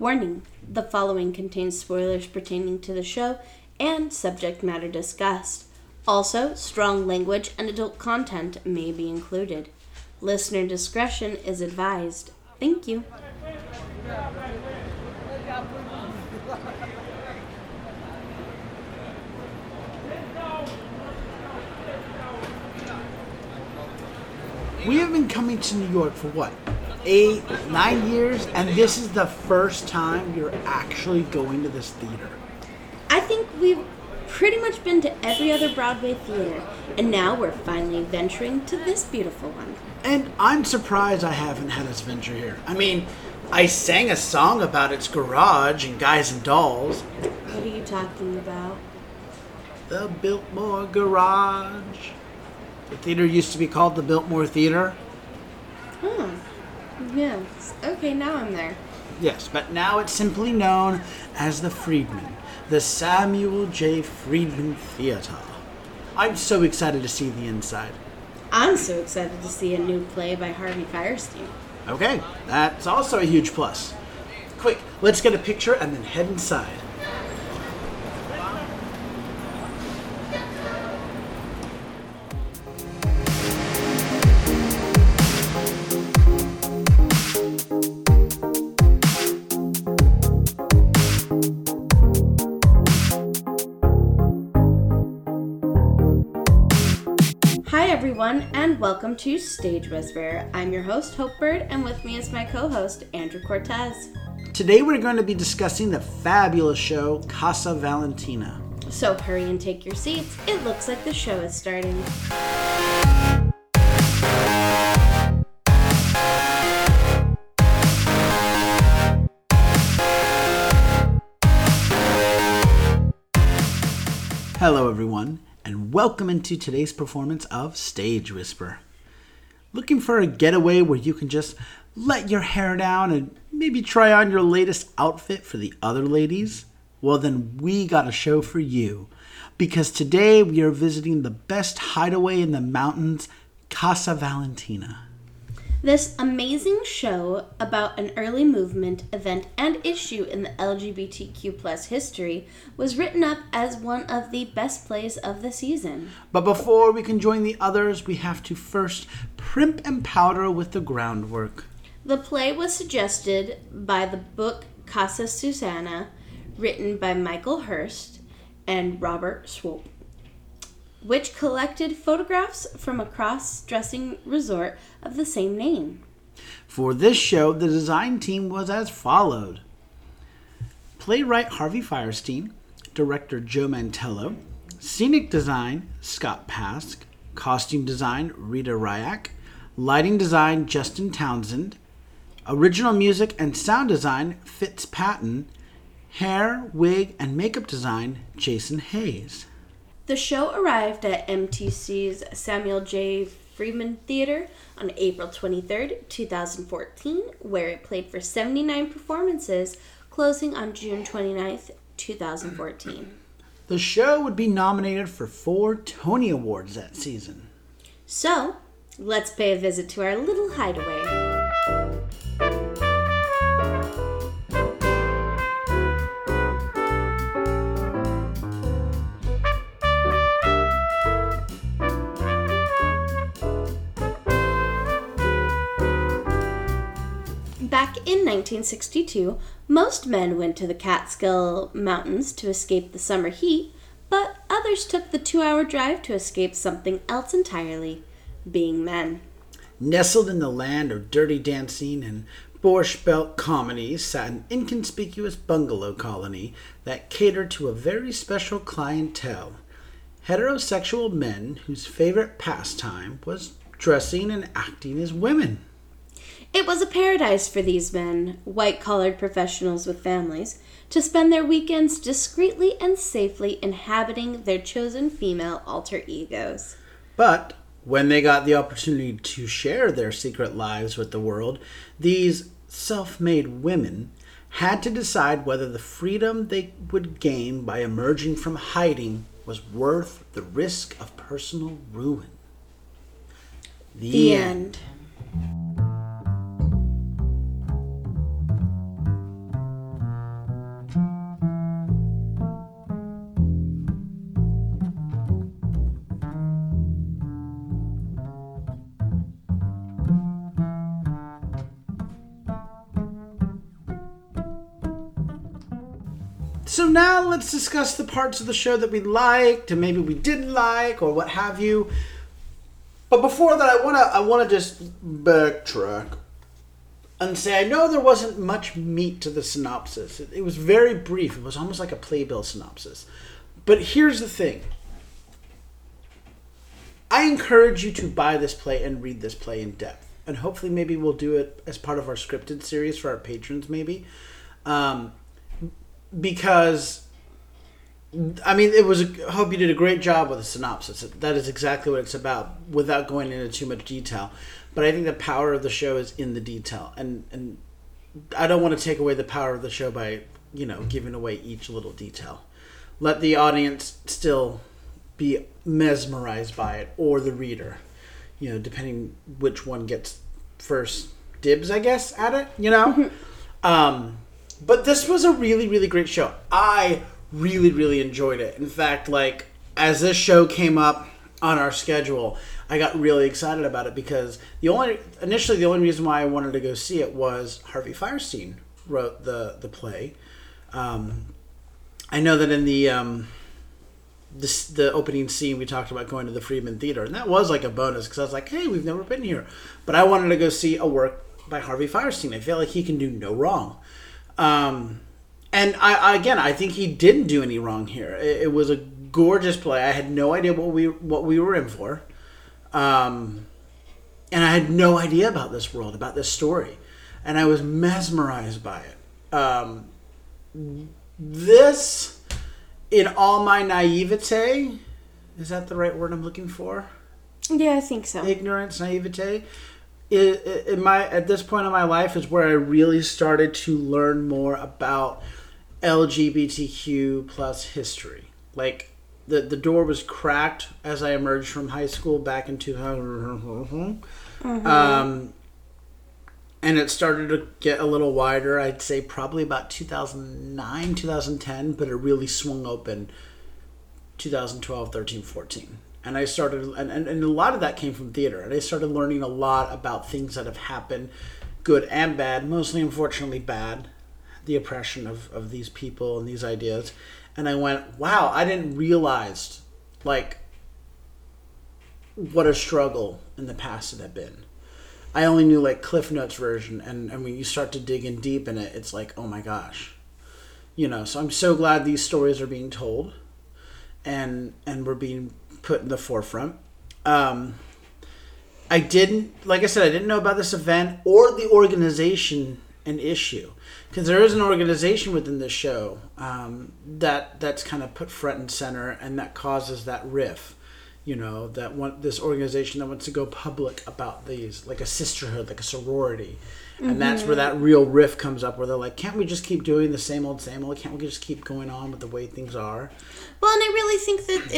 Warning, the following contains spoilers pertaining to the show and subject matter discussed. Also, strong language and adult content may be included. Listener discretion is advised. Thank you. We have been coming to New York for what? 8, 9 years? And this is the first time you're actually going to this theater. I think we've pretty much been to every other Broadway theater, and now we're finally venturing to this beautiful one. And I'm surprised I haven't had us venture here. I mean, I sang a song about its garage and guys and dolls. What are you talking about? The Biltmore Garage. The theater used to be called the Biltmore Theater. Huh. Yes. Okay, now I'm there. Yes, but now it's simply known as the Friedman. The Samuel J. Friedman Theater. I'm so excited to see the inside. I'm so excited to see a new play by Harvey Fierstein. Okay, that's also a huge plus. Quick, let's get a picture and then head inside. And welcome to Stage Whisper. I'm your host, Hope Bird, and with me is my co-host, Andrew Cortez. Today we're going to be discussing the fabulous show, Casa Valentina. So hurry and take your seats. It looks like the show is starting. Hello, everyone. And welcome into today's performance of Stage Whisper. Looking for a getaway where you can just let your hair down and maybe try on your latest outfit for the other ladies? Well, then we got a show for you. Because today we are visiting the best hideaway in the mountains, Casa Valentina. This amazing show about an early movement, event, and issue in the LGBTQ+ history was written up as one of the best plays of the season. But before we can join the others, we have to first primp and powder with the groundwork. The play was suggested by the book Casa Susanna, written by Michael Hurst and Robert Swope, which collected photographs from a cross-dressing resort of the same name. For this show, the design team was as followed. Playwright Harvey Fierstein, director Joe Mantello, scenic design Scott Pask, costume design Rita Ryack, lighting design Justin Townsend, original music and sound design Fitz Patton, hair, wig, and makeup design Jason Hayes. The show arrived at MTC's Samuel J. Friedman Theater on April 23, 2014, where it played for 79 performances, closing on June 29, 2014. The show would be nominated for 4 Tony Awards that season. So, let's pay a visit to our little hideaway. Back in 1962, most men went to the Catskill Mountains to escape the summer heat, but others took the 2-hour drive to escape something else entirely, being men. Nestled in the land of dirty dancing and borscht belt comedies sat an inconspicuous bungalow colony that catered to a very special clientele, heterosexual men whose favorite pastime was dressing and acting as women. It was a paradise for these men, white-collared professionals with families, to spend their weekends discreetly and safely inhabiting their chosen female alter egos. But when they got the opportunity to share their secret lives with the world, these self-made women had to decide whether the freedom they would gain by emerging from hiding was worth the risk of personal ruin. The end. So now let's discuss the parts of the show that we liked and maybe we didn't like or what have you. But before that, I want to just backtrack and say I know there wasn't much meat to the synopsis. It was very brief. It was almost like a playbill synopsis. But here's the thing. I encourage you to buy this play and read this play in depth. And hopefully maybe we'll do it as part of our scripted series for our patrons maybe. Because, I mean, I hope you did a great job with the synopsis. That is exactly what it's about without going into too much detail. But I think the power of the show is in the detail. And I don't want to take away the power of the show by, you know, giving away each little detail. Let the audience still be mesmerized by it, or the reader, you know, depending which one gets first dibs, I guess, at it, you know? But this was a really, really great show. I really, really enjoyed it. In fact, like, as this show came up on our schedule, I got really excited about it because initially the only reason why I wanted to go see it was Harvey Fierstein wrote the play. I know that in the opening scene we talked about going to the Friedman Theater, and that was like a bonus because I was like, hey, we've never been here. But I wanted to go see a work by Harvey Fierstein. I feel like he can do no wrong. And I think he didn't do any wrong here. It was a gorgeous play. I had no idea what we were in for, and I had no idea about this world, about this story, and I was mesmerized by it. This, in all my naivete, is that the right word I'm looking for? Yeah, I think so. Ignorance, naivete. At this point in my life is where I really started to learn more about LGBTQ plus history. Like, the door was cracked as I emerged from high school back in 2000. And it started to get a little wider, I'd say probably about 2009, 2010, but it really swung open 2012, 13, 14. And I started, and a lot of that came from theater. And I started learning a lot about things that have happened, good and bad, mostly, unfortunately, bad, the oppression of these people and these ideas. And I went, wow, I didn't realize, like, what a struggle in the past it had been. I only knew, like, Cliff Notes version. And when you start to dig in deep in it, it's like, oh, my gosh. You know, so I'm so glad these stories are being told. And we're being put in the forefront. I didn't know about this event or the organization an issue, because there is an organization within the show that's kind of put front and center, and that causes that riff, you know, that want this organization that wants to go public about these, like a sisterhood, like a sorority. And that's where that real riff comes up, where they're like, can't we just keep doing the same old? Can't we just keep going on with the way things are? Well, and I really think that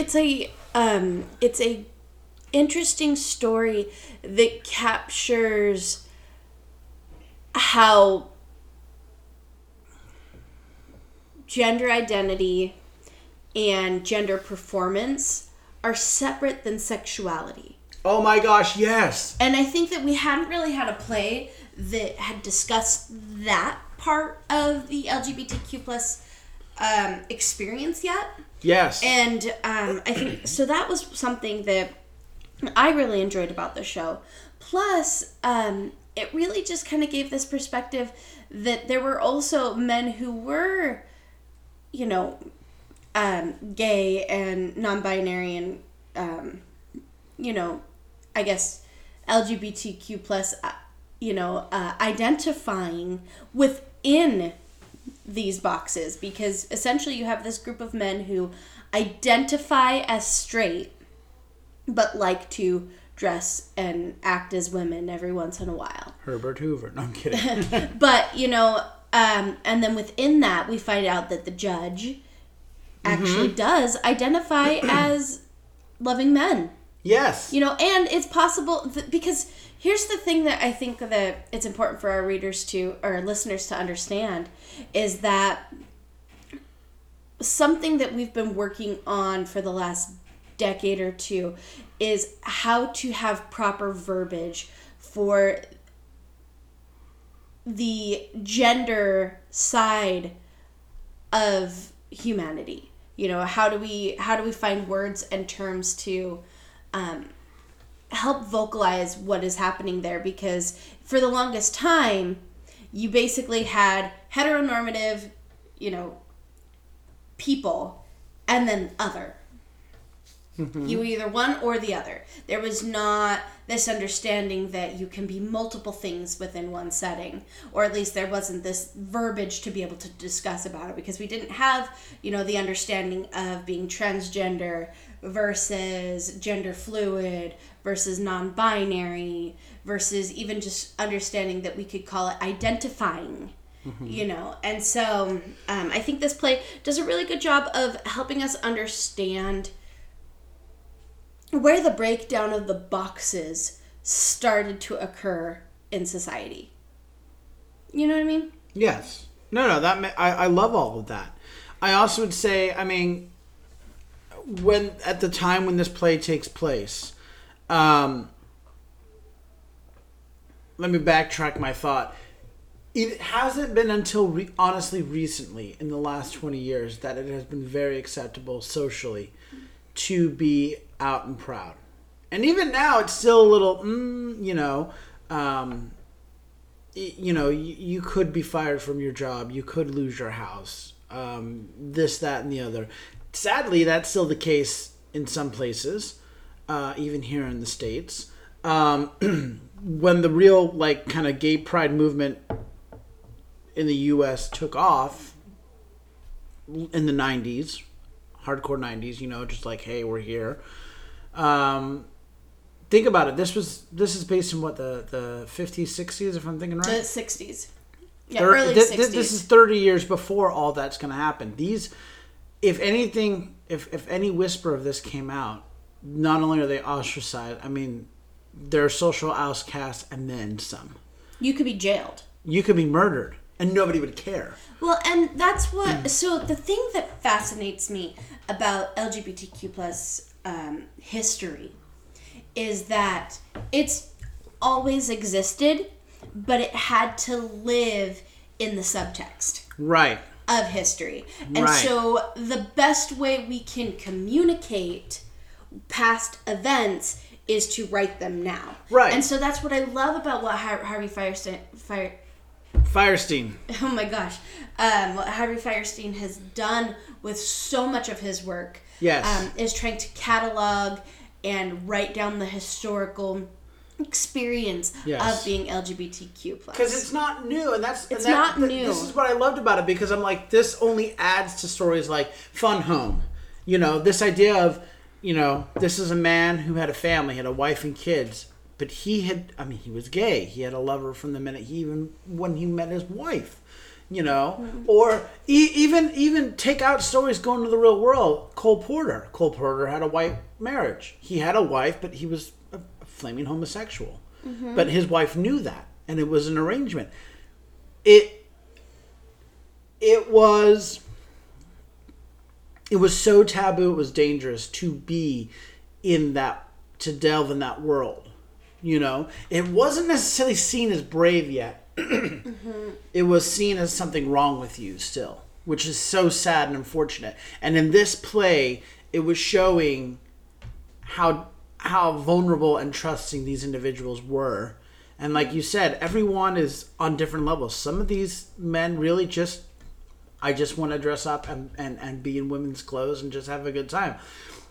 it's a interesting story that captures how gender identity and gender performance are separate than sexuality. Oh my gosh, yes. And I think that we hadn't really had a play that had discussed that part of the LGBTQ plus experience yet. Yes. And I think so that was something that I really enjoyed about the show. Plus, it really just kind of gave this perspective that there were also men who were, you know, gay and non-binary and, you know, I guess LGBTQ plus, you know, identifying within these boxes, because essentially you have this group of men who identify as straight but like to dress and act as women every once in a while. Herbert Hoover. No, I'm kidding. But, you know, and then within that, we find out that the judge actually does identify as loving men. Yes. You know, and it's possible because here's the thing that I think that it's important for our readers to, or listeners to understand, is that something that we've been working on for the last decade or two is how to have proper verbiage for the gender side of humanity. You know, how do we find words and terms to help vocalize what is happening there? Because for the longest time, you basically had heteronormative, you know, people and then other. Mm-hmm. You were either one or the other. There was not this understanding that you can be multiple things within one setting, or at least there wasn't this verbiage to be able to discuss about it, because we didn't have, you know, the understanding of being transgender versus gender fluid versus non-binary versus even just understanding that we could call it identifying. Mm-hmm. You know, and so I think this play does a really good job of helping us understand where the breakdown of the boxes started to occur in society. You know what I mean? Yes. No, I love all of that. I also would say, I mean, when at the time when this play takes place, let me backtrack my thought. It hasn't been until, honestly, recently, in the last 20 years, that it has been very acceptable socially to be out and proud. And even now, it's still a little, you could be fired from your job. You could lose your house. This, that, and the other. Sadly, that's still the case in some places, even here in the States. When the real, like, kind of gay pride movement in the U.S. took off in the 90s, hardcore 90s, you know, just like, hey, we're here. Think about it. This is based in what, the 50s, 60s, if I'm thinking right? The 60s. Yeah, early 60s. This is 30 years before all that's going to happen. These, if anything, if any whisper of this came out, not only are they ostracized, I mean, they're social outcasts and then some. You could be jailed. You could be murdered. And nobody would care. Well, and that's what... So the thing that fascinates me about LGBTQ plus history is that it's always existed, but it had to live in the subtext. Right. Of history. And right. So the best way we can communicate past events is to write them now. Right. And so that's what I love about what Harvey Fierstein. Oh my gosh. What Harvey Fierstein has done with so much of his work, yes, is trying to catalog and write down the historical experience, yes, of being LGBTQ+. Because it's not new, and that's not new. This is what I loved about it, because I'm like, this only adds to stories like Fun Home. You know, this idea of, you know, this is a man who had a family, had a wife and kids. But he was gay. He had a lover from the minute when he met his wife, you know. Mm-hmm. Or even take out stories going to the real world. Cole Porter. Cole Porter had a white marriage. He had a wife, but he was a flaming homosexual. Mm-hmm. But his wife knew that, and it was an arrangement. It was so taboo. It was dangerous to be in that, to delve in that world. You know, it wasn't necessarily seen as brave yet. Mm-hmm. It was seen as something wrong with you still, which is so sad and unfortunate. And in this play, it was showing how vulnerable and trusting these individuals were. And like you said, everyone is on different levels. Some of these men really just, I just want to dress up and be in women's clothes and just have a good time.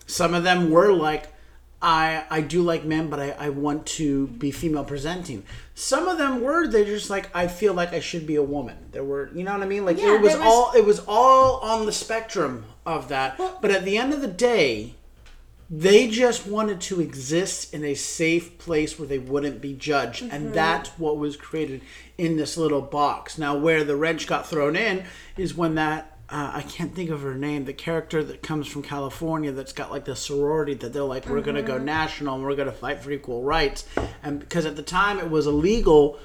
Some of them were like, I do like men, but I want to be female presenting. Some of them were, they're just like, I feel like I should be a woman. There were, you know what I mean? Like, yeah, it was all on the spectrum of that. Well, but at the end of the day, they just wanted to exist in a safe place where they wouldn't be judged. Mm-hmm. And that's what was created in this little box. Now, where the wrench got thrown in is when that, I can't think of her name, the character that comes from California that's got like the sorority that they're like, we're mm-hmm. going to go national and we're going to fight for equal rights. And because at the time it was illegal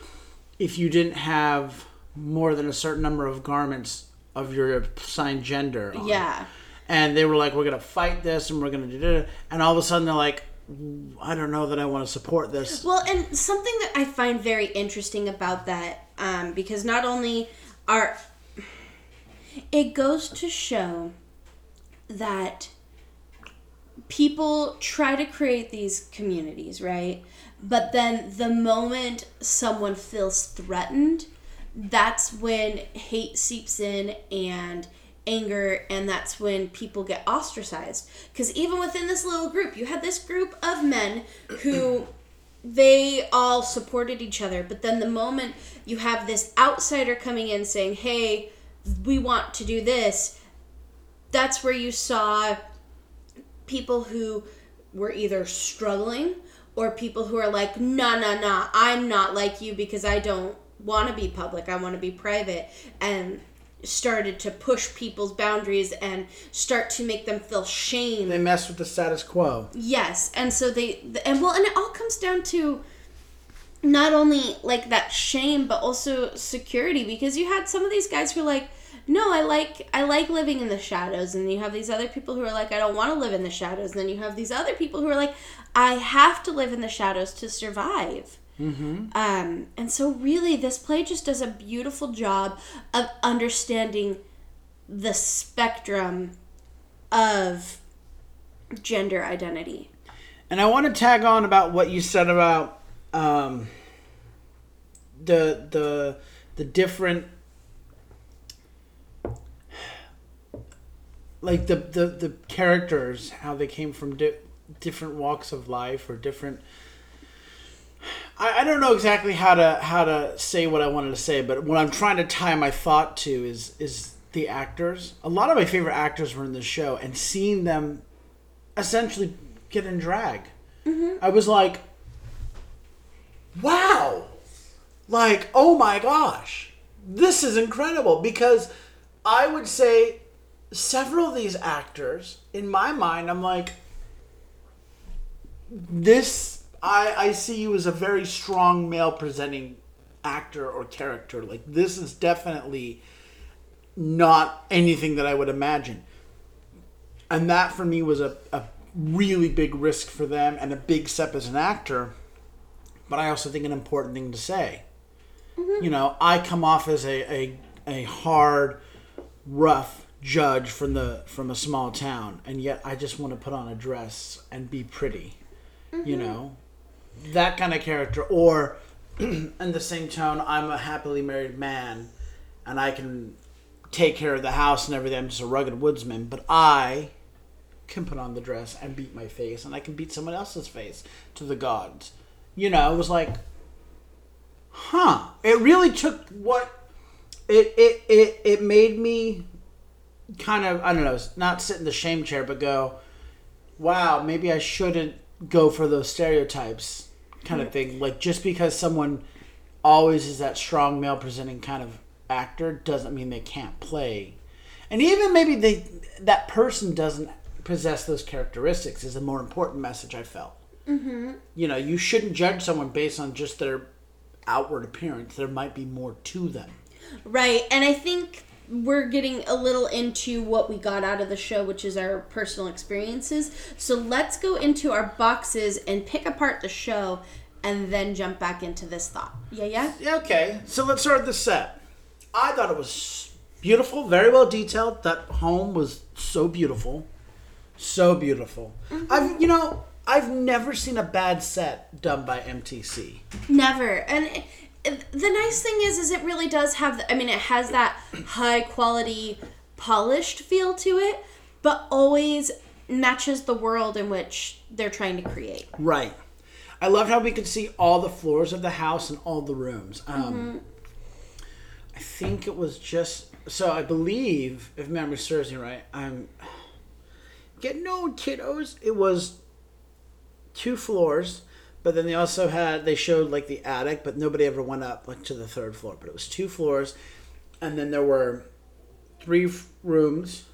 if you didn't have more than a certain number of garments of your assigned gender on. Yeah. And they were like, we're going to fight this and we're going to do it. And all of a sudden they're like, I don't know that I want to support this. Well, and something that I find very interesting about that, because not only are... It goes to show that people try to create these communities, right? But then the moment someone feels threatened, that's when hate seeps in and anger, and that's when people get ostracized. Because even within this little group, you had this group of men who they all supported each other, but then the moment you have this outsider coming in saying, hey, we want to do this, that's where you saw people who were either struggling or people who are like, no, I'm not like you because I don't want to be public, I want to be private, and started to push people's boundaries and start to make them feel shame. They messed with the status quo. Yes, and so and it all comes down to not only like that shame but also security, because you had some of these guys who were like, no, I like living in the shadows, and you have these other people who are like, I don't want to live in the shadows, and then you have these other people who are like, I have to live in the shadows to survive. Mm-hmm. And so really this play just does a beautiful job of understanding the spectrum of gender identity. And I want to tag on about what you said about the different, like the characters, how they came from different walks of life or different... I don't know exactly how to say what I wanted to say, but what I'm trying to tie my thought to is the actors. A lot of my favorite actors were in this show, and seeing them essentially get in drag, mm-hmm. I was like, wow! Like, oh my gosh! This is incredible, because I would say several of these actors, in my mind, I'm like, this... I see you as a very strong male presenting actor or character. Like, this is definitely not anything that I would imagine. And that for me was a really big risk for them and a big step as an actor. But I also think an important thing to say. Mm-hmm. You know, I come off as a hard, rough judge from a small town, and yet I just want to put on a dress and be pretty. Mm-hmm. You know? That kind of character, or in the same tone, I'm a happily married man and I can take care of the house and everything. I'm just a rugged woodsman, but I can put on the dress and beat my face, and I can beat someone else's face to the gods. You know, it was like, huh. It really took it made me kind of, I don't know, not sit in the shame chair, but go, wow, maybe I shouldn't go for those stereotypes kind of thing. Like, just because someone always is that strong male presenting kind of actor doesn't mean they can't play. And even maybe that person doesn't possess those characteristics is a more important message I felt. Mm-hmm. You know, you shouldn't judge someone based on just their outward appearance. There might be more to them. Right. And I think we're getting a little into what we got out of the show, which is our personal experiences. So let's go into our boxes and pick apart the show and then jump back into this thought. Yeah? Okay. So let's start the set. I thought it was beautiful, very well detailed. That home was so beautiful. So beautiful. Mm-hmm. I've never seen a bad set done by MTC. Never. And... the nice thing is it really does have, it has that high quality, polished feel to it, but always matches the world in which they're trying to create. Right. I loved how we could see all the floors of the house and all the rooms. Mm-hmm. I think it was I believe, if memory serves me right, get known, kiddos. It was 2 floors. But then they also showed like the attic, but nobody ever went up like to the 3rd floor. But it was 2 floors, and then there were 3 rooms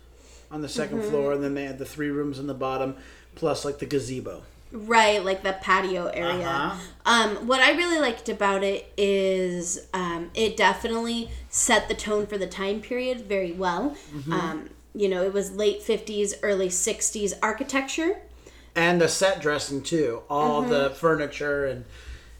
on the 2nd mm-hmm. floor, and then they had the 3 rooms on the bottom, plus like the gazebo. Right, like the patio area. Uh-huh. What I really liked about it is it definitely set the tone for the time period very well. Mm-hmm. It was late 50s, early 60s architecture. And the set dressing, too. All mm-hmm. the furniture and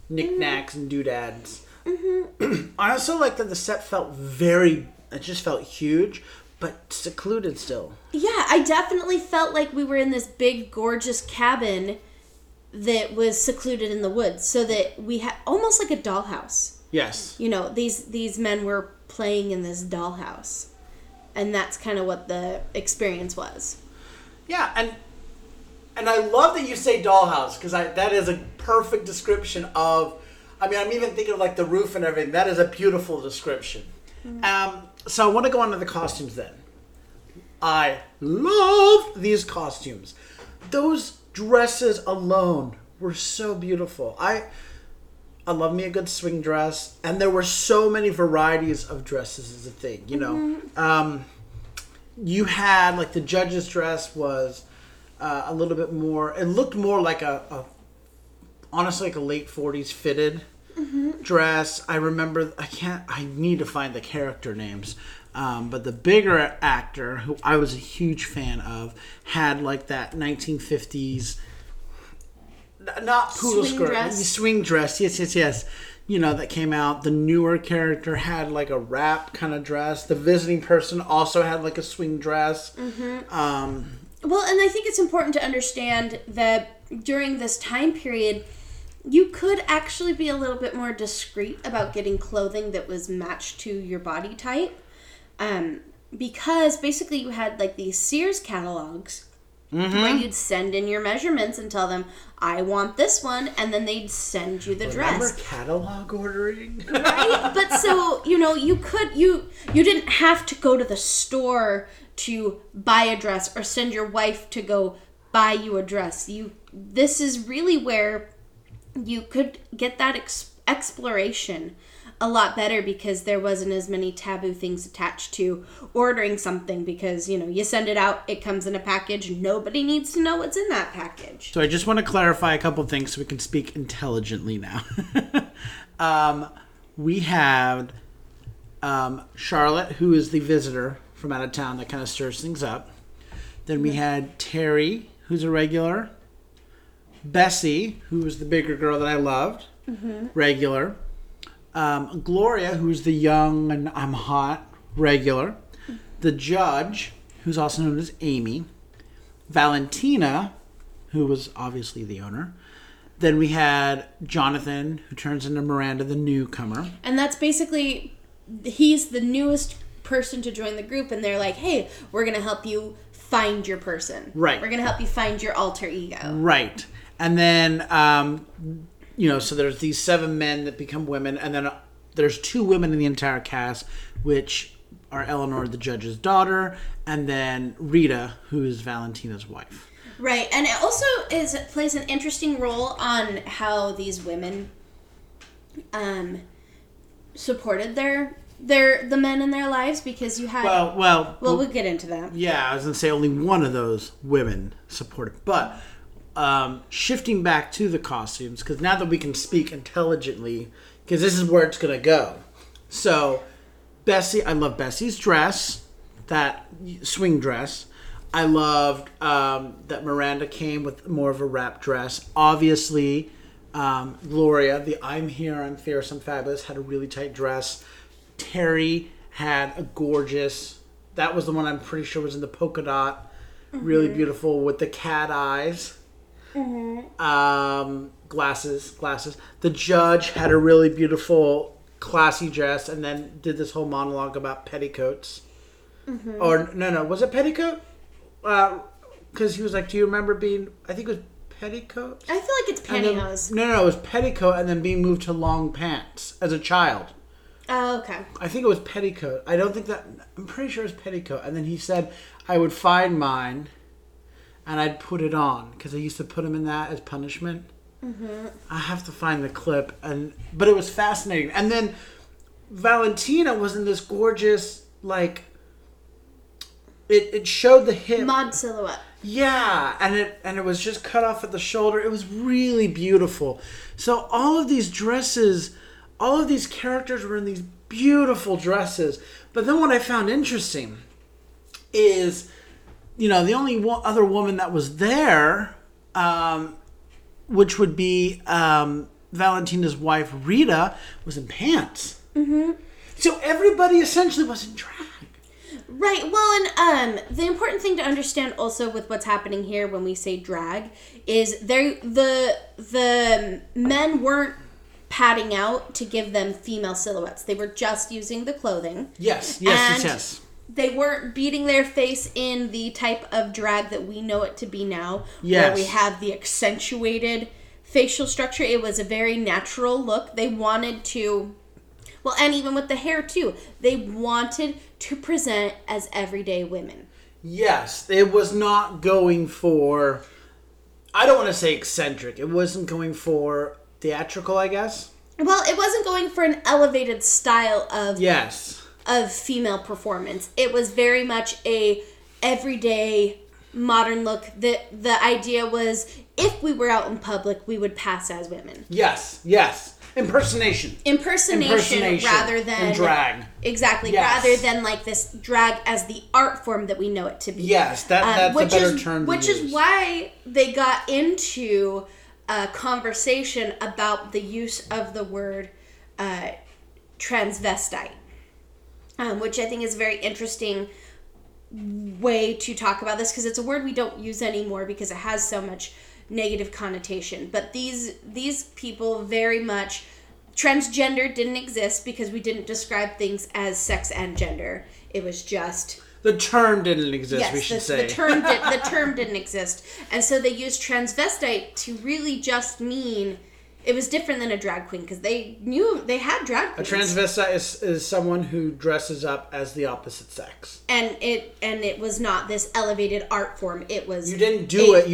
knickknacks mm-hmm. and doodads. Mm-hmm. I also like that the set felt it just felt huge, but secluded still. Yeah, I definitely felt like we were in this big, gorgeous cabin that was secluded in the woods, so that we had almost like a dollhouse. Yes. You know, these men were playing in this dollhouse, and that's kind of what the experience was. Yeah, and I love that you say dollhouse, because that is a perfect description of... I mean, I'm even thinking of like the roof and everything. That is a beautiful description. Mm-hmm. So I want to go on to the costumes then. I love these costumes. Those dresses alone were so beautiful. I love me a good swing dress. And there were so many varieties of dresses as a thing, you know. Mm-hmm. You had like the judge's dress was a little bit more... It looked more like honestly like a late 40s fitted dress. I remember, I need to find the character names, but the bigger actor, who I was a huge fan of, had like that 1950s, not poodle skirt, swing dress, yes, you know, that came out. The newer character had like a wrap kind of dress. The visiting person also had like a swing dress. Mm-hmm. Well, and I think it's important to understand that during this time period, you could actually be a little bit more discreet about getting clothing that was matched to your body type, because basically you had like these Sears catalogs where you'd send in your measurements and tell them, I want this one, and then they'd send you the dress. Remember catalog ordering? Right? But so, you know, you didn't have to go to the store to buy a dress or send your wife to go buy you a dress. This is really where you could get that exploration a lot better, because there wasn't as many taboo things attached to ordering something, because, you know, you send it out, it comes in a package, nobody needs to know what's in that package. So I just want to clarify a couple things so we can speak intelligently now. We have Charlotte, who is the visitor from out of town that kind of stirs things up. Then we had Terry, who's a regular. Bessie, who was the bigger girl that I loved, regular. Gloria, who's the young and I'm hot, regular. The judge, who's also known as Amy. Valentina, who was obviously the owner. Then we had Jonathan, who turns into Miranda, the newcomer. And that's basically, he's the newest person to join the group, and they're like, hey, we're going to help you find your person. Right. We're going to help you find your alter ego. Right. And then, you know, so there's these 7 men that become women, and then there's 2 women in the entire cast, which are Eleanor, the judge's daughter, and then Rita, who is Valentina's wife. Right. And it also plays an interesting role on how these women supported the men in their lives, because you had... Well, we'll get into that. Yeah, I was going to say only one of those women supported. But shifting back to the costumes, because now that we can speak intelligently, because this is where it's going to go. So, Bessie, I love Bessie's dress, that swing dress. I loved that Miranda came with more of a wrap dress. Obviously, Gloria, the I'm here, I'm fierce, I'm fabulous, had a really tight dress. Terry had a gorgeous, that was the one I'm pretty sure was in the polka dot, really beautiful with the cat eyes, glasses. The judge had a really beautiful classy dress, and then did this whole monologue about petticoats. Or no, was it petticoat? Because he was like, do you remember being, I think it was petticoat? I feel like it's pantyhose. Then, no, it was petticoat and then being moved to long pants as a child. Oh, okay. I think it was petticoat. I'm pretty sure it was petticoat. And then he said, I would find mine and I'd put it on, because I used to put him in that as punishment. Mm-hmm. I have to find the clip. But it was fascinating. And then Valentina was in this gorgeous, like, it showed the hip. Mod silhouette. Yeah, and it was just cut off at the shoulder. It was really beautiful. So all of these dresses... All of these characters were in these beautiful dresses. But then what I found interesting is, you know, the only other woman that was there, which would be Valentina's wife, Rita, was in pants. So everybody essentially was in drag. Right. Well, and the important thing to understand also with what's happening here when we say drag is the men weren't padding out to give them female silhouettes. They were just using the clothing. Yes. They weren't beating their face in the type of drag that we know it to be now, where we have the accentuated facial structure. It was a very natural look. They wanted to, well, and even with the hair too, they wanted to present as everyday women. Yes, it was not going for, I don't want to say eccentric. It wasn't going for theatrical, I guess. Well, it wasn't going for an elevated style of... Yes. Of female performance. It was very much a everyday modern look. The idea was if we were out in public, we would pass as women. Yes. Impersonation rather than... And drag. Exactly. Yes. Rather than like this drag as the art form that we know it to be. Yes, that's a better term to use. Which is why they got into a conversation about the use of the word transvestite. Which I think is a very interesting way to talk about this because it's a word we don't use anymore because it has so much negative connotation. But these people very much... Transgender didn't exist because we didn't describe things as sex and gender. It was just... The term didn't exist, yes, we should say. The term didn't exist. And so they used transvestite to really just mean... It was different than a drag queen because they knew they had drag queens. A transvestite is someone who dresses up as the opposite sex. And it was not this elevated art form. It was you didn't do it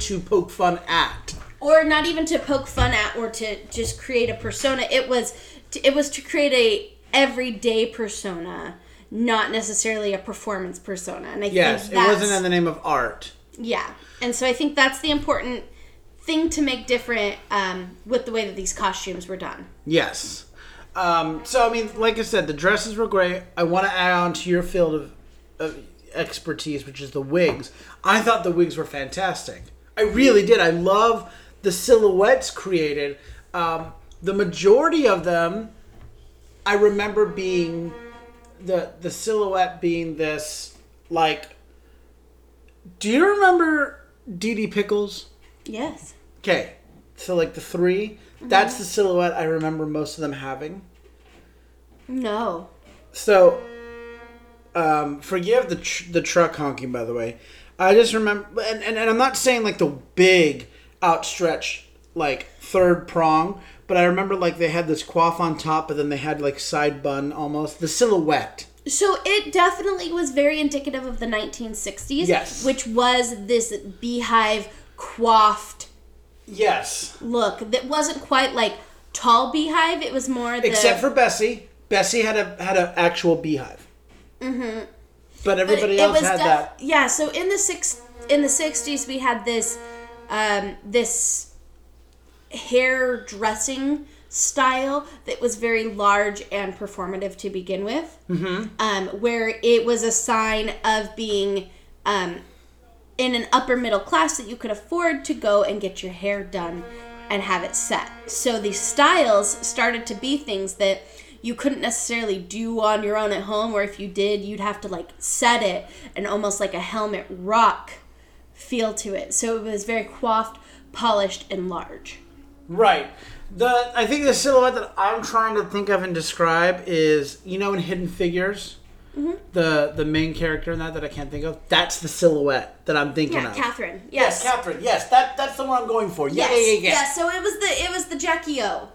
to poke fun at. Or not even to poke fun at or to just create a persona. It was to create a everyday persona, not necessarily a performance persona. And I think it wasn't in the name of art. Yeah. And so I think that's the important thing to make different with the way that these costumes were done. Yes. So, I mean, like I said, the dresses were great. I want to add on to your field of expertise, which is the wigs. I thought the wigs were fantastic. I really did. I love the silhouettes created. The majority of them, I remember being the silhouette being this, like... Do you remember Dee Dee Pickles? Yes. Okay. So, like, the three, that's the silhouette I remember most of them having. No. So, forgive the truck honking, by the way. I just remember, and I'm not saying, like, the big, outstretched, like, third prong, but I remember, like, they had this coif on top, but then they had, like, side bun almost. The silhouette. So it definitely was very indicative of the 1960s. Yes. Which was this beehive... coiffed look that wasn't quite like tall beehive. It was more the... Except for Bessie had an actual beehive, but everybody else had that. Yeah. So in the 60s we had this this hair dressing style that was very large and performative to begin with, where it was a sign of being in an upper middle class that you could afford to go and get your hair done and have it set. So these styles started to be things that you couldn't necessarily do on your own at home, or if you did, you'd have to like set it and almost like a helmet rock feel to it. So it was very coiffed, polished, and large. Right. I think the silhouette that I'm trying to think of and describe is, you know, in Hidden Figures... Mm-hmm. The main character in that I can't think of, that's the silhouette that I'm thinking of. Catherine. Yes, Catherine. Yes, that's the one I'm going for. Yeah. Yeah, so it was the Jackie O.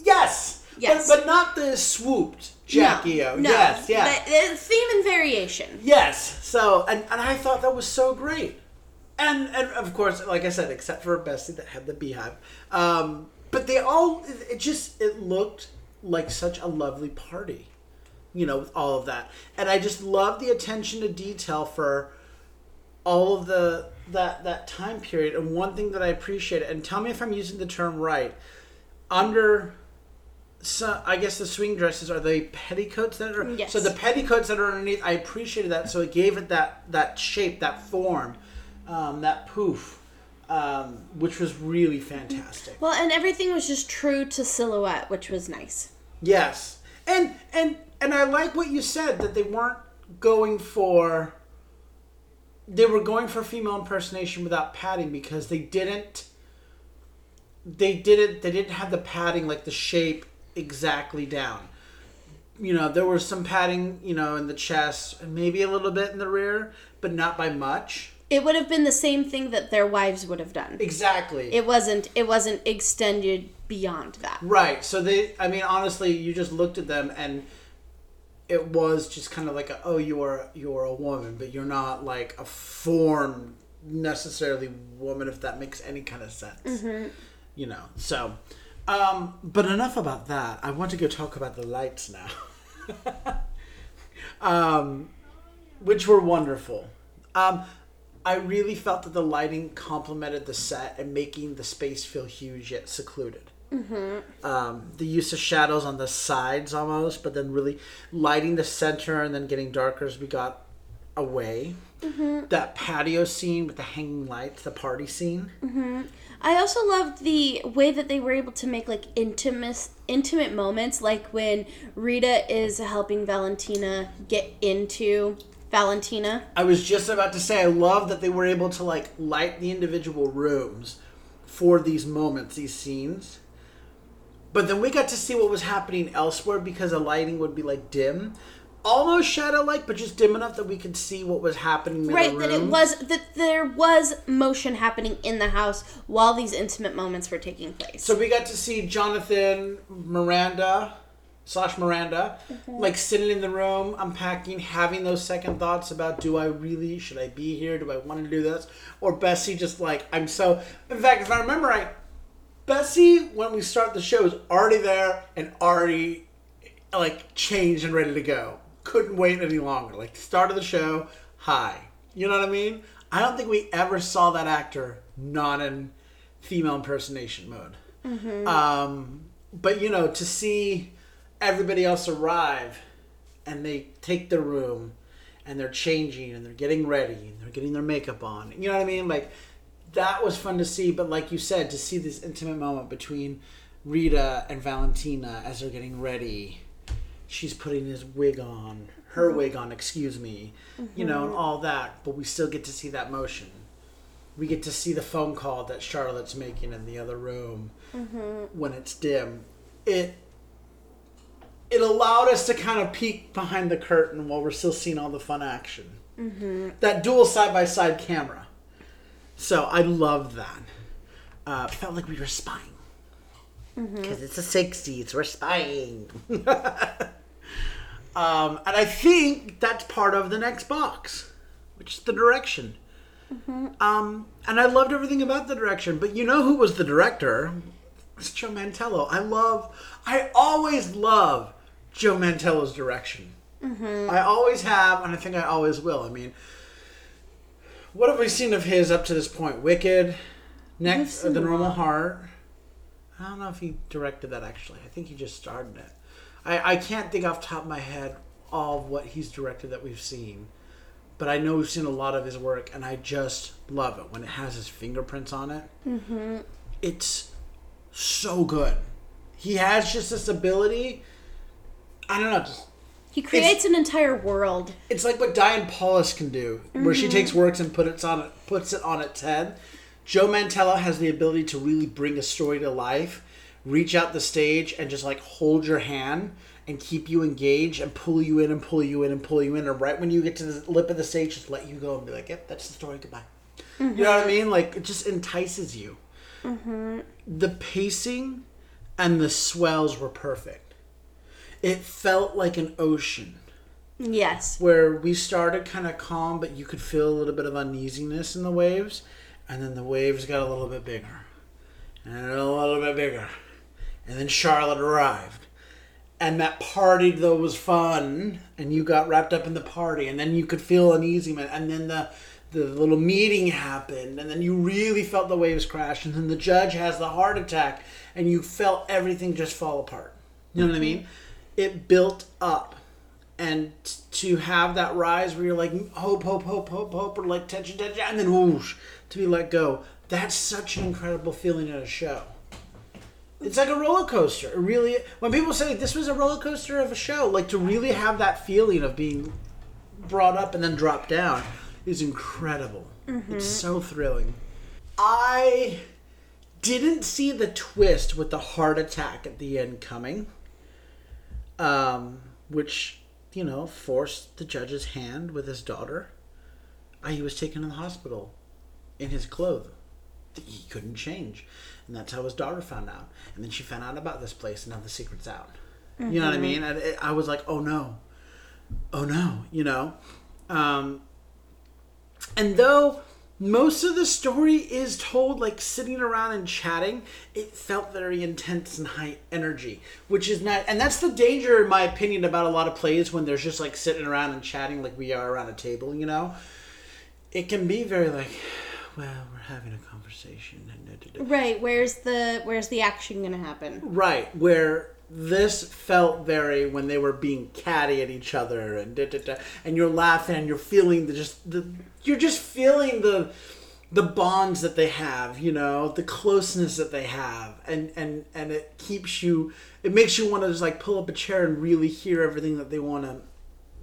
Yes. Yes. But not the swooped Jackie O. No. Yes, yeah. The theme and variation. Yes. So and I thought that was so great. And of course, like I said, except for Bessie that had the beehive. But they all it looked like such a lovely party. You know, with all of that. And I just love the attention to detail for all of that time period. And one thing that I appreciate, and tell me if I'm using the term right, I guess the swing dresses are the petticoats that are... Yes. So the petticoats that are underneath, I appreciated that. So it gave it that shape, that form, that poof. Which was really fantastic. Well, and everything was just true to silhouette, which was nice. Yes. And I like what you said, that they weren't going for female impersonation without padding because they didn't have the padding, like the shape exactly down. You know, there was some padding, you know, in the chest and maybe a little bit in the rear, but not by much. It would have been the same thing that their wives would have done. Exactly. It wasn't extended beyond that. Right. So honestly, you just looked at them and it was just kind of like a, oh, you're a woman, but you're not like a form necessarily woman, if that makes any kind of sense. Mm-hmm. You know, so, but enough about that. I want to go talk about the lights now, which were wonderful. I really felt that the lighting complemented the set and making the space feel huge yet secluded. Mm-hmm. The use of shadows on the sides almost, but then really lighting the center and then getting darker as we got away. Mm-hmm. That patio scene with the hanging lights, the party scene. Mm-hmm. I also loved the way that they were able to make like intimate moments, like when Rita is helping Valentina get into Valentina. I was just about to say, I love that they were able to like light the individual rooms for these moments, these scenes. But then we got to see what was happening elsewhere because the lighting would be like dim, almost shadow-like, but just dim enough that we could see what was happening in the room. Right, there was motion happening in the house while these intimate moments were taking place. So we got to see Jonathan, Miranda, mm-hmm. like sitting in the room, unpacking, having those second thoughts about should I be here? Do I want to do this? Or Bessie just like, in fact, if I remember right, Bessie, when we start the show, is already there and already like changed and ready to go. Couldn't wait any longer. Like start of the show, hi. You know what I mean? I don't think we ever saw that actor not in female impersonation mode. Mm-hmm. But you know, to see everybody else arrive and they take the room and they're changing and they're getting ready and they're getting their makeup on. You know what I mean? Like that was fun to see. But like you said, to see this intimate moment between Rita and Valentina as they're getting ready. She's putting his wig on, her wig on, excuse me, mm-hmm. you know, and all that. But we still get to see that motion. We get to see the phone call that Charlotte's making in the other room mm-hmm. when it's dim. It allowed us to kind of peek behind the curtain while we're still seeing all the fun action. Mm-hmm. That dual side-by-side camera. So I love that. It felt like we were spying. Because mm-hmm. it's the 60s. We're spying. And I think that's part of the next box, which is the direction. Mm-hmm. And I loved everything about the direction. But you know who was the director? It's Joe Mantello. I always love Joe Mantello's direction. Mm-hmm. I always have, and I think I always will. I mean, what have we seen of his up to this point? Wicked, next, The Normal Heart. I don't know if he directed that, actually. I think he just starred in it. I can't think off the top of my head all of what he's directed that we've seen. But I know we've seen a lot of his work, and I just love it. When it has his fingerprints on it, mm-hmm. it's so good. He has just this ability. I don't know. He creates an entire world. It's like what Diane Paulus can do, mm-hmm. where she takes works and puts it on its head. Joe Mantello has the ability to really bring a story to life, reach out the stage, and just like hold your hand and keep you engaged and pull you in and pull you in and pull you in. And right when you get to the lip of the stage, just let you go and be like, "Yep, that's the story. Goodbye." Mm-hmm. You know what I mean? Like it just entices you. Mm-hmm. The pacing and the swells were perfect. It felt like an ocean. Yes. Where we started kind of calm, but you could feel a little bit of uneasiness in the waves. And then the waves got a little bit bigger. And a little bit bigger. And then Charlotte arrived. And that party, though, was fun. And you got wrapped up in the party. And then you could feel uneasy. And then the little meeting happened, and then you really felt the waves crash, and then the judge has the heart attack, and you felt everything just fall apart. You know mm-hmm. what I mean? It built up. And to have that rise where you're like, hope, hope, hope, hope, hope, or like tension, tension, and then whoosh, to be let go. That's such an incredible feeling at a show. It's like a roller coaster. It really, when people say this was a roller coaster of a show, like to really have that feeling of being brought up and then dropped down is incredible. Mm-hmm. It's so thrilling. I didn't see the twist with the heart attack at the end coming, which, you know, forced the judge's hand with his daughter. He was taken to the hospital in his clothes. He couldn't change. And that's how his daughter found out. And then she found out about this place, and now the secret's out. Mm-hmm. You know what I mean? I was like, oh no. Oh no, you know? And though most of the story is told like sitting around and chatting, it felt very intense and high energy, which is not... And that's the danger, in my opinion, about a lot of plays when there's just like sitting around and chatting like we are around a table, you know? It can be very like... well, we're having a conversation. Right, where's the action going to happen? Right, where this felt very when they were being catty at each other and you're laughing and you're feeling the bonds that they have, you know, the closeness that they have, and it keeps you, it makes you want to just like pull up a chair and really hear everything that they want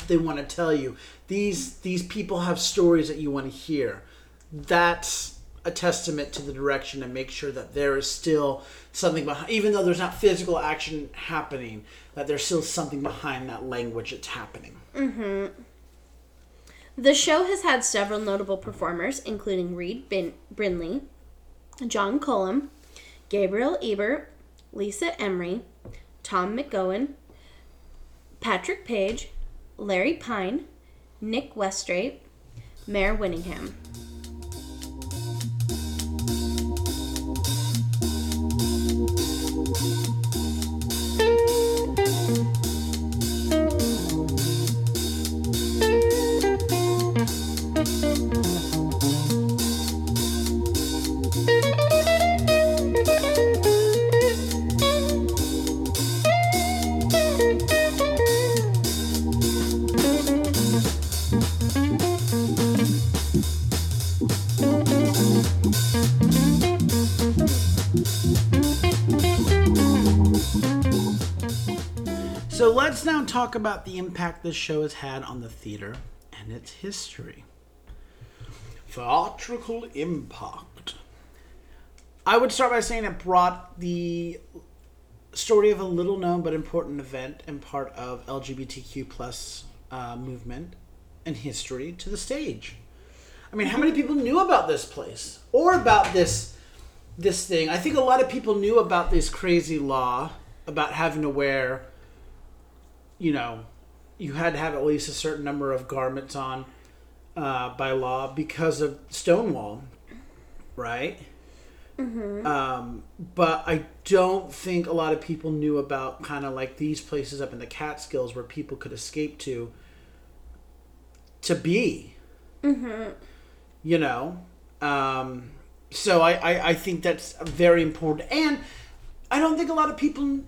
to tell you. These people have stories that you want to hear. That's a testament to the direction and make sure that there is still something behind, even though there's not physical action happening, that there's still something behind that language that's happening. Mm-hmm. The show has had several notable performers, including Reed Birney, John Cullum, Gabriel Ebert, Lisa Emery, Tom McGowan, Patrick Page, Larry Pine, Nick Westrate, Mare Winningham. Let's now talk about the impact this show has had on the theater and its history. Theatrical impact. I would start by saying it brought the story of a little-known but important event and part of LGBTQ plus movement and history to the stage. I mean, how many people knew about this place or about this thing? I think a lot of people knew about this crazy law about having to wear... you know, you had to have at least a certain number of garments on by law because of Stonewall, right? Mm-hmm. But I don't think a lot of people knew about kind of like these places up in the Catskills where people could escape to be, mm-hmm. you know? So I think that's very important. And I don't think a lot of people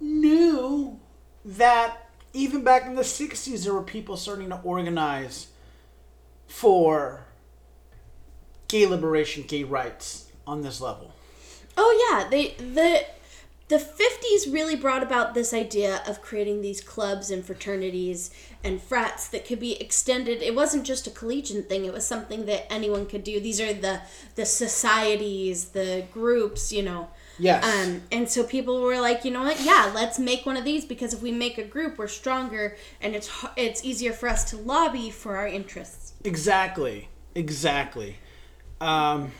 knew that even back in the 60s, there were people starting to organize for gay liberation, gay rights on this level. Oh, yeah. The 50s really brought about this idea of creating these clubs and fraternities and frats that could be extended. It wasn't just a collegiate thing. It was something that anyone could do. These are the societies, the groups, you know. Yes. And so people were like, you know what? Yeah, let's make one of these because if we make a group, we're stronger and it's easier for us to lobby for our interests. Exactly. I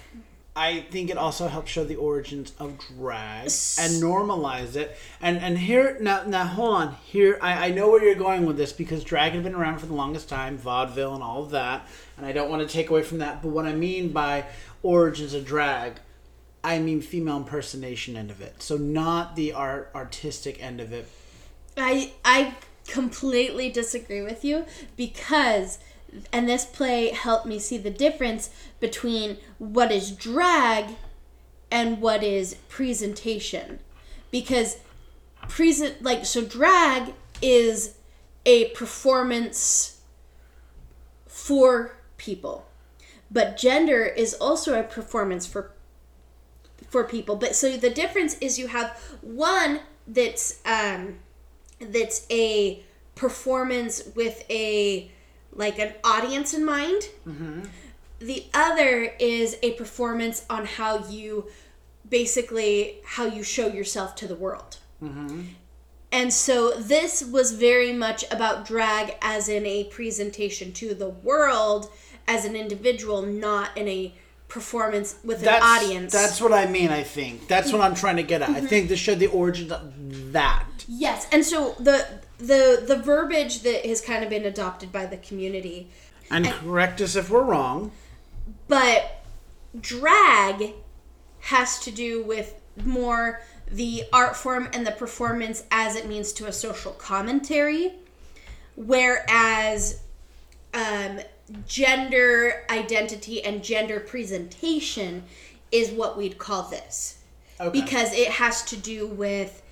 think it also helped show the origins of drag and normalize it. And here, now hold on. Here, I know where you're going with this because drag had been around for the longest time, vaudeville and all of that. And I don't want to take away from that. But what I mean by origins of drag... I mean female impersonation end of it. So not the artistic end of it. I completely disagree with you because, and this play helped me see the difference between what is drag and what is presentation. Because drag is a performance for people. But gender is also a performance for people. But so the difference is you have one that's a performance with a like an audience in mind. Mm-hmm. The other is a performance on how you basically how you show yourself to the world. Mm-hmm. And so this was very much about drag as in a presentation to the world as an individual, not in a performance with an audience. That's what I mean, I think. That's what I'm trying to get at. Mm-hmm. I think this showed the origin of that. Yes, and so the verbiage that has kind of been adopted by the community. And correct us if we're wrong. But drag has to do with more the art form and the performance as it means to a social commentary, whereas gender identity and gender presentation is what we'd call this. Okay. Because it has to do with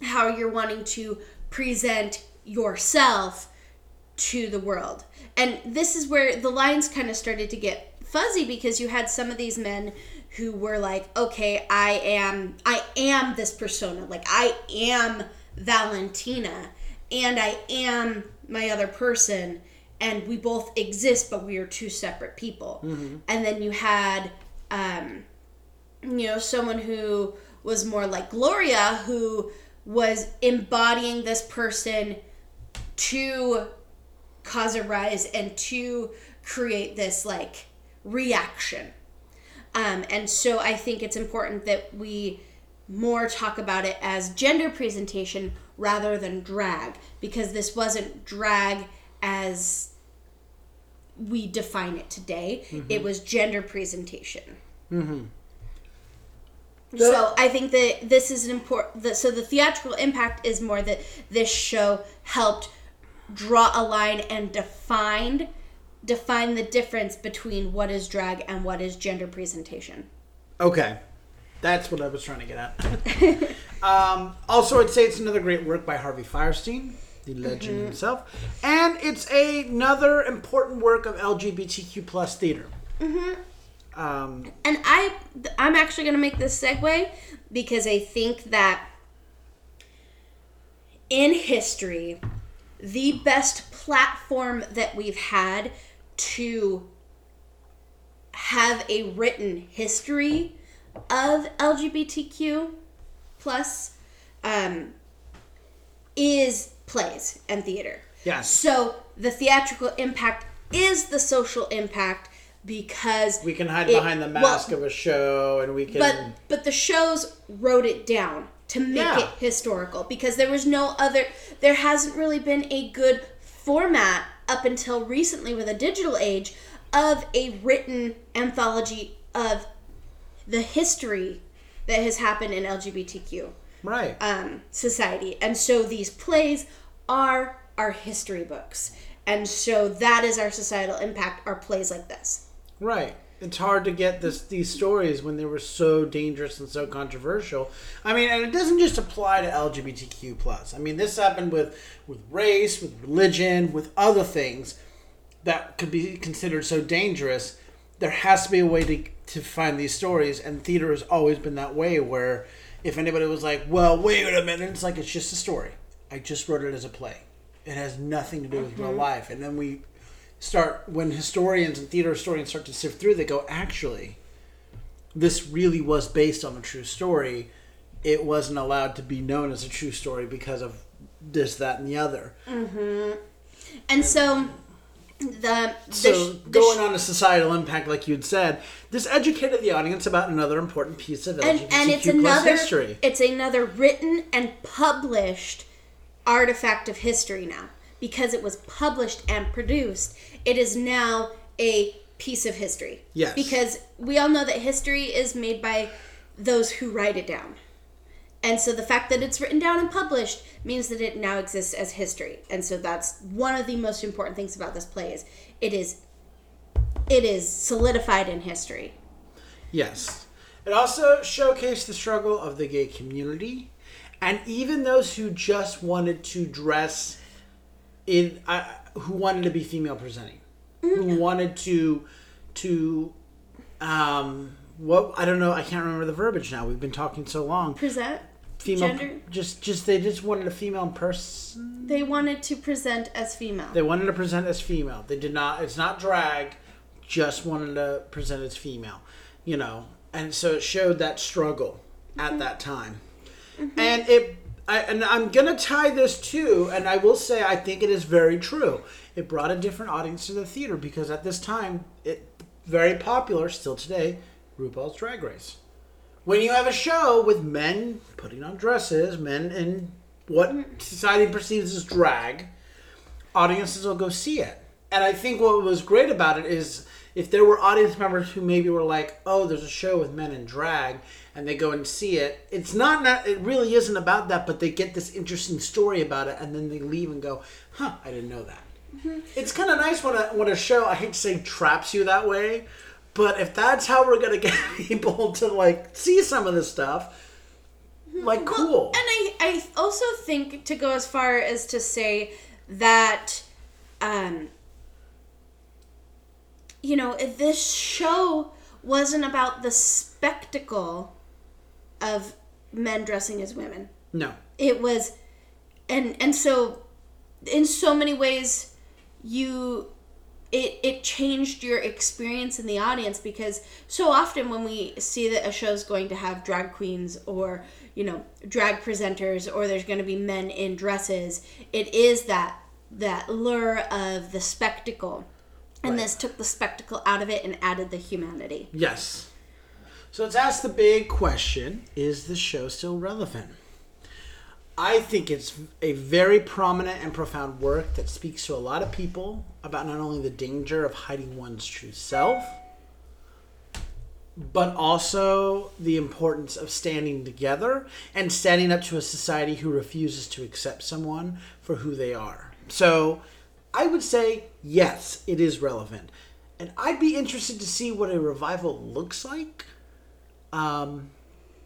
how you're wanting to present yourself to the world. And this is where the lines kind of started to get fuzzy, because you had some of these men who were like, okay, I am this persona. Like, I am Valentina, and I am my other person, and we both exist, but we are two separate people. Mm-hmm. And then you had, someone who was more like Gloria, who was embodying this person to cause a rise and to create this, like, reaction. And so I think it's important that we more talk about it as gender presentation rather than drag, because this wasn't drag as we define it today. Mm-hmm. It was gender presentation. Mm-hmm. So I think that this is an important... So the theatrical impact is more that this show helped draw a line and define the difference between what is drag and what is gender presentation. Okay. That's what I was trying to get at. Also, I'd say it's another great work by Harvey Fierstein, the legend mm-hmm. himself. And it's another important work of LGBTQ plus theater. Mm-hmm. And I'm actually going to make this segue, because I think that in history, the best platform that we've had to have a written history of LGBTQ plus is plays and theater. Yes. So the theatrical impact is the social impact, because we can hide behind the mask of a show, and we can. But the shows wrote it down to make it historical, because there hasn't really been a good format up until recently with a digital age of a written anthology of the history that has happened in LGBTQ society. And so these plays are our history books. And so that is our societal impact, are plays like this. Right. It's hard to get these stories when they were so dangerous and so controversial. I mean, and it doesn't just apply to LGBTQ+. I mean, this happened with race, with religion, with other things that could be considered so dangerous. There has to be a way to find these stories, and theater has always been that way, where if anybody was like, well, wait a minute, it's like, it's just a story. I just wrote it as a play. It has nothing to do with mm-hmm. real life. And then we start, when historians and theater historians start to sift through, they go, actually, this really was based on a true story. It wasn't allowed to be known as a true story because of this, that, and the other. Mm-hmm. And so... going on a societal impact, like you'd said, this educated the audience about another important piece of LGBTQ plus history. It's another written and published artifact of history now. Because it was published and produced, it is now a piece of history. Yes. Because we all know that history is made by those who write it down. And so the fact that it's written down and published means that it now exists as history. And so that's one of the most important things about this play, is it is solidified in history. Yes. It also showcased the struggle of the gay community, and even those who just wanted to dress in, who wanted to be female presenting, mm-hmm. who wanted to I don't know, I can't remember the verbiage now. We've been talking so long. Present. female gender? They just wanted a female person. They wanted to present as female. They did not. It's not drag. Just wanted to present as female. You know, and so it showed that struggle at that time. Mm-hmm. And I'm gonna tie this too, and I will say I think it is very true. It brought a different audience to the theater because at this time, it very popular still today, RuPaul's Drag Race. When you have a show with men putting on dresses, men in what society perceives as drag, audiences will go see it. And I think what was great about it is if there were audience members who maybe were like, oh, there's a show with men in drag, and they go and see it, it's not that, it really isn't about that, but they get this interesting story about it, and then they leave and go, huh, I didn't know that. Mm-hmm. It's kind of nice when a show, I hate to say, traps you that way. But if that's how we're going to get people to, like, see some of this stuff, like, cool. Well, and I also think to go as far as to say that, you know, if this show wasn't about the spectacle of men dressing as women. No. It was, and so, in so many ways, It changed your experience in the audience because so often when we see that a show's going to have drag queens or, you know, drag presenters or there's going to be men in dresses, it is that lure of the spectacle. And This took the spectacle out of it and added the humanity. Yes. So let's ask the big question, is the show still relevant? I think it's a very prominent and profound work that speaks to a lot of people about not only the danger of hiding one's true self, but also the importance of standing together and standing up to a society who refuses to accept someone for who they are. So I would say, yes, it is relevant. And I'd be interested to see what a revival looks like.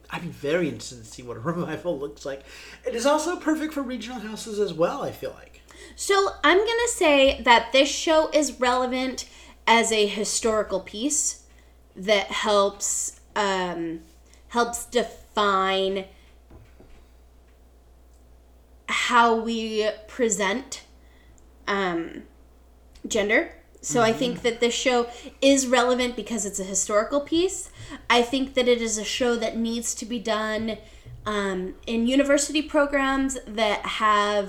I'd be very interested to see what a revival looks like. It is also perfect for regional houses as well, I feel like. So I'm going to say that this show is relevant as a historical piece that helps define how we present gender. So I think that this show is relevant because it's a historical piece. I think that it is a show that needs to be done in university programs that have,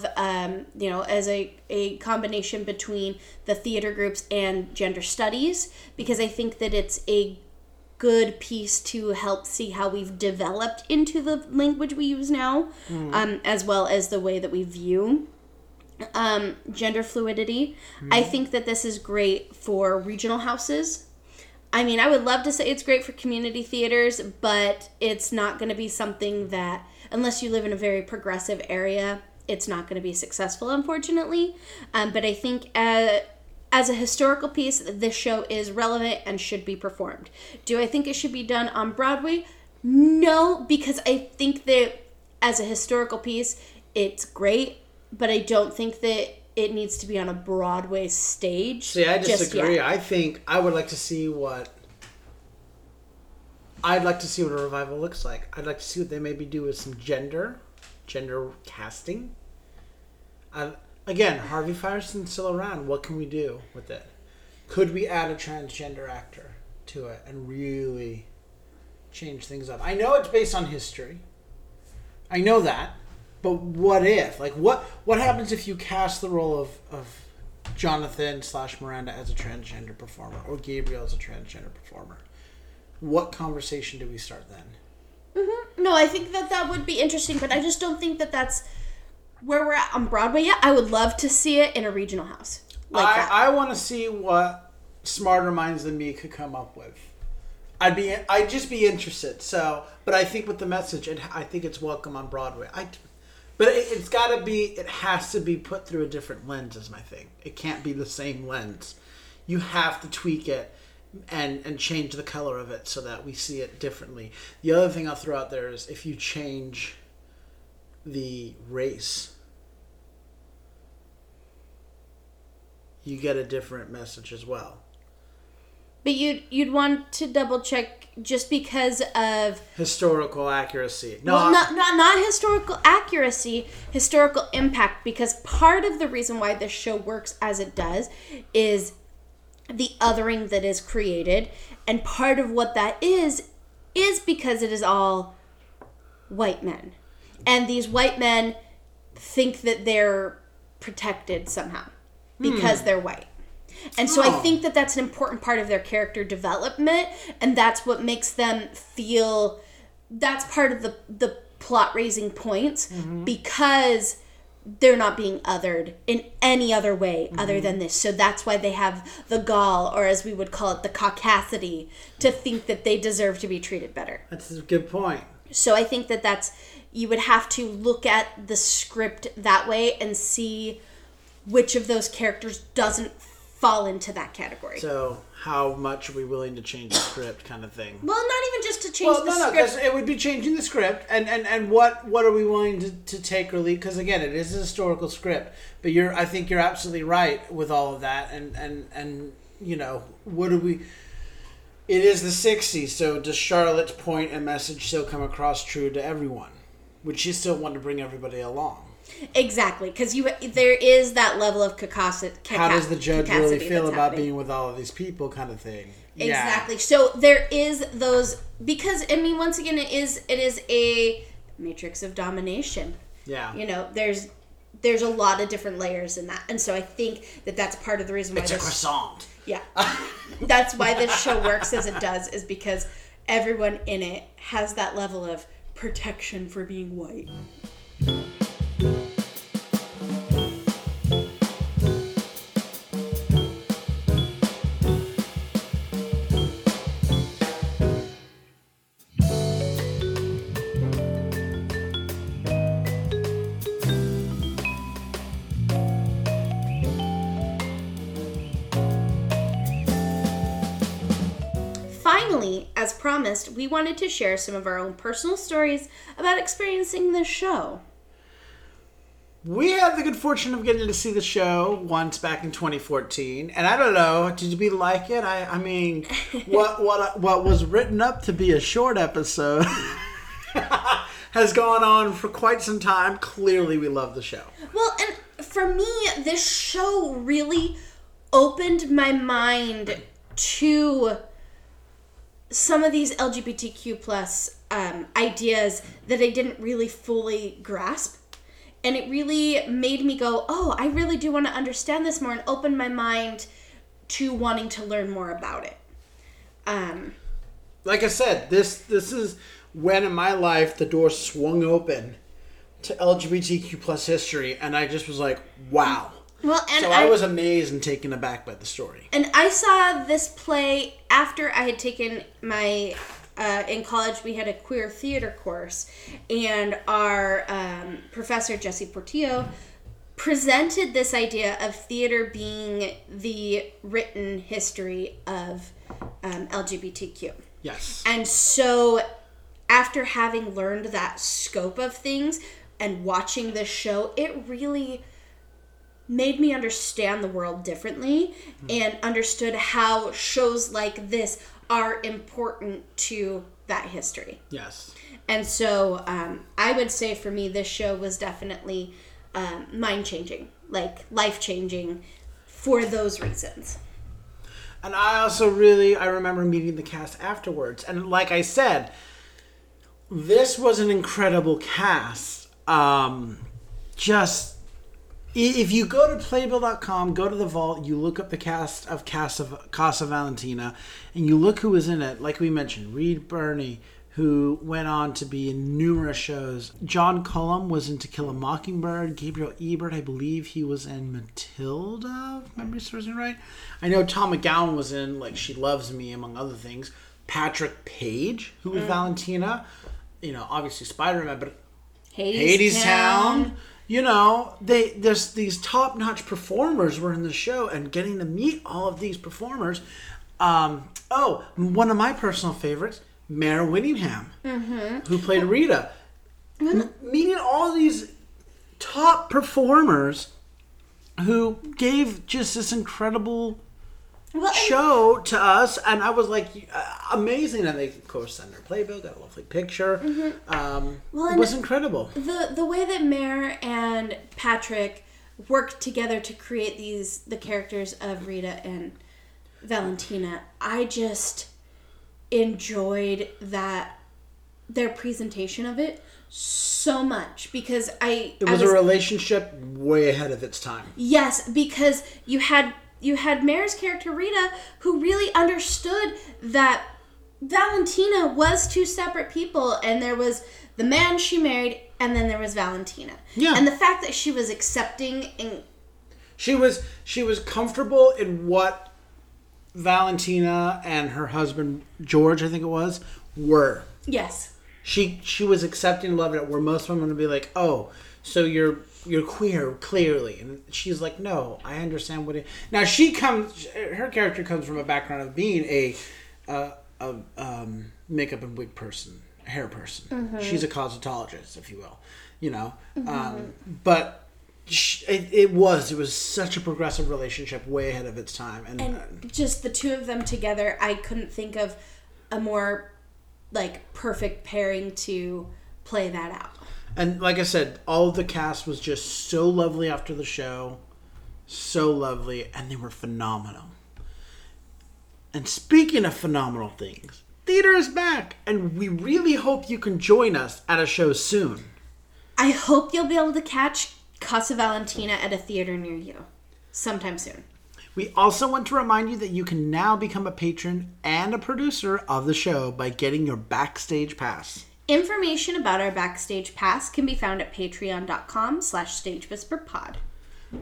you know, as a combination between the theater groups and gender studies, because I think that it's a good piece to help see how we've developed into the language we use now, as well as the way that we view gender fluidity. I think that this is great for regional houses. I mean, I would love to say it's great for community theaters, but it's not going to be something that, unless you live in a very progressive area, it's not going to be successful, unfortunately. But I think as a historical piece, this show is relevant and should be performed. Do I think it should be done on Broadway? No, because I think that as a historical piece, it's great. But I don't think that it needs to be on a Broadway stage. See, I disagree. I think I'd like to see what a revival looks like. I'd like to see what they maybe do with some gender casting. Again, Harvey Fierstein's still around. What can we do with it? Could we add a transgender actor to it and really change things up? I know it's based on history. I know that. But what if? Like, what happens if you cast the role of Jonathan/Miranda as a transgender performer or Gabriel as a transgender performer? What conversation do we start then? Mm-hmm. No, I think that would be interesting, but I just don't think that's where we're at on Broadway yet. I would love to see it in a regional house. I want to see what smarter minds than me could come up with. I'd just be interested. So, but I think with the message, I think it's welcome on Broadway. But it's got to be, it has to be put through a different lens is my thing. It can't be the same lens. You have to tweak it and change the color of it so that we see it differently. The other thing I'll throw out there is if you change the race, you get a different message as well. But you'd want to double check just because of historical accuracy. No, well, not historical accuracy, historical impact. Because part of the reason why this show works as it does is the othering that is created, and part of what that is because it is all white men, and these white men think that they're protected somehow because they're white. And so I think that that's an important part of their character development, and that's what makes them feel, that's part of the plot raising points, because they're not being othered in any other way other than this. So that's why they have the gall, or as we would call it, the caucasity, to think that they deserve to be treated better. That's a good point. So I think that that's, you would have to look at the script that way and see which of those characters doesn't fall into that category. So how much are we willing to change the script kind of thing? Well, not even just to change the script. It would be changing the script, and what are we willing to take or leave? Because again, it is a historical script, but I think you're absolutely right with all of that, and you know, what do we... It is the 60s, so does Charlotte's point and message still come across true to everyone? Would she still want to bring everybody along? Exactly, because there is that level of cacosity. How does the judge really feel about being with all of these people kind of thing? Exactly. Yeah. So there is those, because, I mean, once again, it is a matrix of domination. Yeah. You know, there's a lot of different layers in that. And so I think that that's part of the reason why... It's a croissant. Yeah. That's why this show works as it does, is because everyone in it has that level of protection for being white. Finally, as promised, we wanted to share some of our own personal stories about experiencing this show. We had the good fortune of getting to see the show once back in 2014, and I don't know, did we like it? I mean, what was written up to be a short episode has gone on for quite some time. Clearly, we love the show. Well, and for me, this show really opened my mind to some of these LGBTQ plus ideas that I didn't really fully grasp. And it really made me go, oh, I really do want to understand this more, and open my mind to wanting to learn more about it. Like I said, this is when in my life the door swung open to LGBTQ plus history, and I just was like, wow. Well, and so I was amazed and taken aback by the story. And I saw this play after I had taken my... in college, we had a queer theater course, and our professor, Jesse Portillo, presented this idea of theater being the written history of LGBTQ. Yes. And so after having learned that scope of things and watching this show, it really made me understand the world differently and understood how shows like this are important to that history. Yes. And so I would say for me, this show was definitely mind-changing, like life-changing for those reasons. And I also I remember meeting the cast afterwards. And like I said, this was an incredible cast. If you go to playbill.com, go to the vault, you look up the cast of Casa Valentina, and you look who was in it. Like we mentioned, Reed Birney, who went on to be in numerous shows. John Cullum was in To Kill a Mockingbird. Gabriel Ebert, I believe he was in Matilda, if memory serves me right. I know Tom McGowan was in She Loves Me, among other things. Patrick Page, who was Valentina. You know, obviously Spider-Man, but Hades Town. You know, these top-notch performers were in the show, and getting to meet all of these performers. One of my personal favorites, Mare Winningham, who played Rita. Meeting all these top performers who gave just this incredible show to us, and I was like, amazing. And they, of course, sent her playbill, got a lovely picture. Mm-hmm. It was incredible. The way that Mare and Patrick worked together to create the characters of Rita and Valentina, I just enjoyed their presentation of it so much, because it was a relationship way ahead of its time. Yes, because you had Mare's character Rita, who really understood that Valentina was two separate people, and there was the man she married, and then there was Valentina. Yeah. And the fact that she was accepting and she was comfortable in what Valentina and her husband George, I think it was, were. Yes. She was accepting and loving it, where most women would be like, oh, so you're queer, clearly. And she's like, no, I understand what it... Now, her character comes from a background of being a makeup and wig person, hair person. Mm-hmm. She's a cosmetologist, if you will, you know. Mm-hmm. But it was such a progressive relationship way ahead of its time. And just the two of them together, I couldn't think of a more... like perfect pairing to play that out. And like I said, all of the cast was just so lovely after the show. So lovely. And they were phenomenal. And speaking of phenomenal things, theater is back. And we really hope you can join us at a show soon. I hope you'll be able to catch Casa Valentina at a theater near you sometime soon. We also want to remind you that you can now become a patron and a producer of the show by getting your Backstage Pass. Information about our Backstage Pass can be found at patreon.com/stagewhisperpod.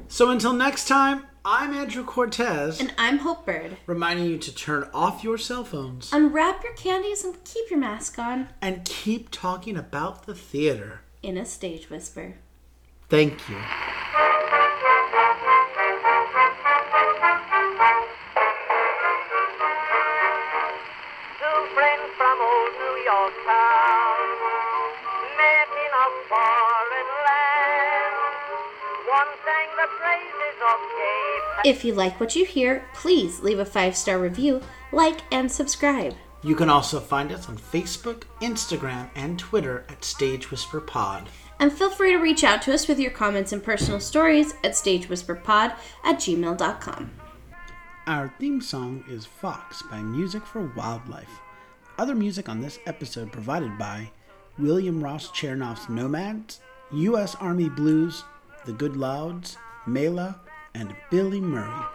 So until next time, I'm Andrew Cortez. And I'm Hope Bird. Reminding you to turn off your cell phones. Unwrap your candies and keep your mask on. And keep talking about the theater. In a Stage Whisper. Thank you. If you like what you hear, please leave a 5-star review, like, and subscribe. You can also find us on Facebook, Instagram, and Twitter at Stage Whisper Pod. And feel free to reach out to us with your comments and personal stories at stagewhisperpod@gmail.com. Our theme song is Fox by Music for Wildlife. Other music on this episode provided by William Ross Chernoff's Nomads, U.S. Army Blues, The Good Louds, Mela, and Billy Murray.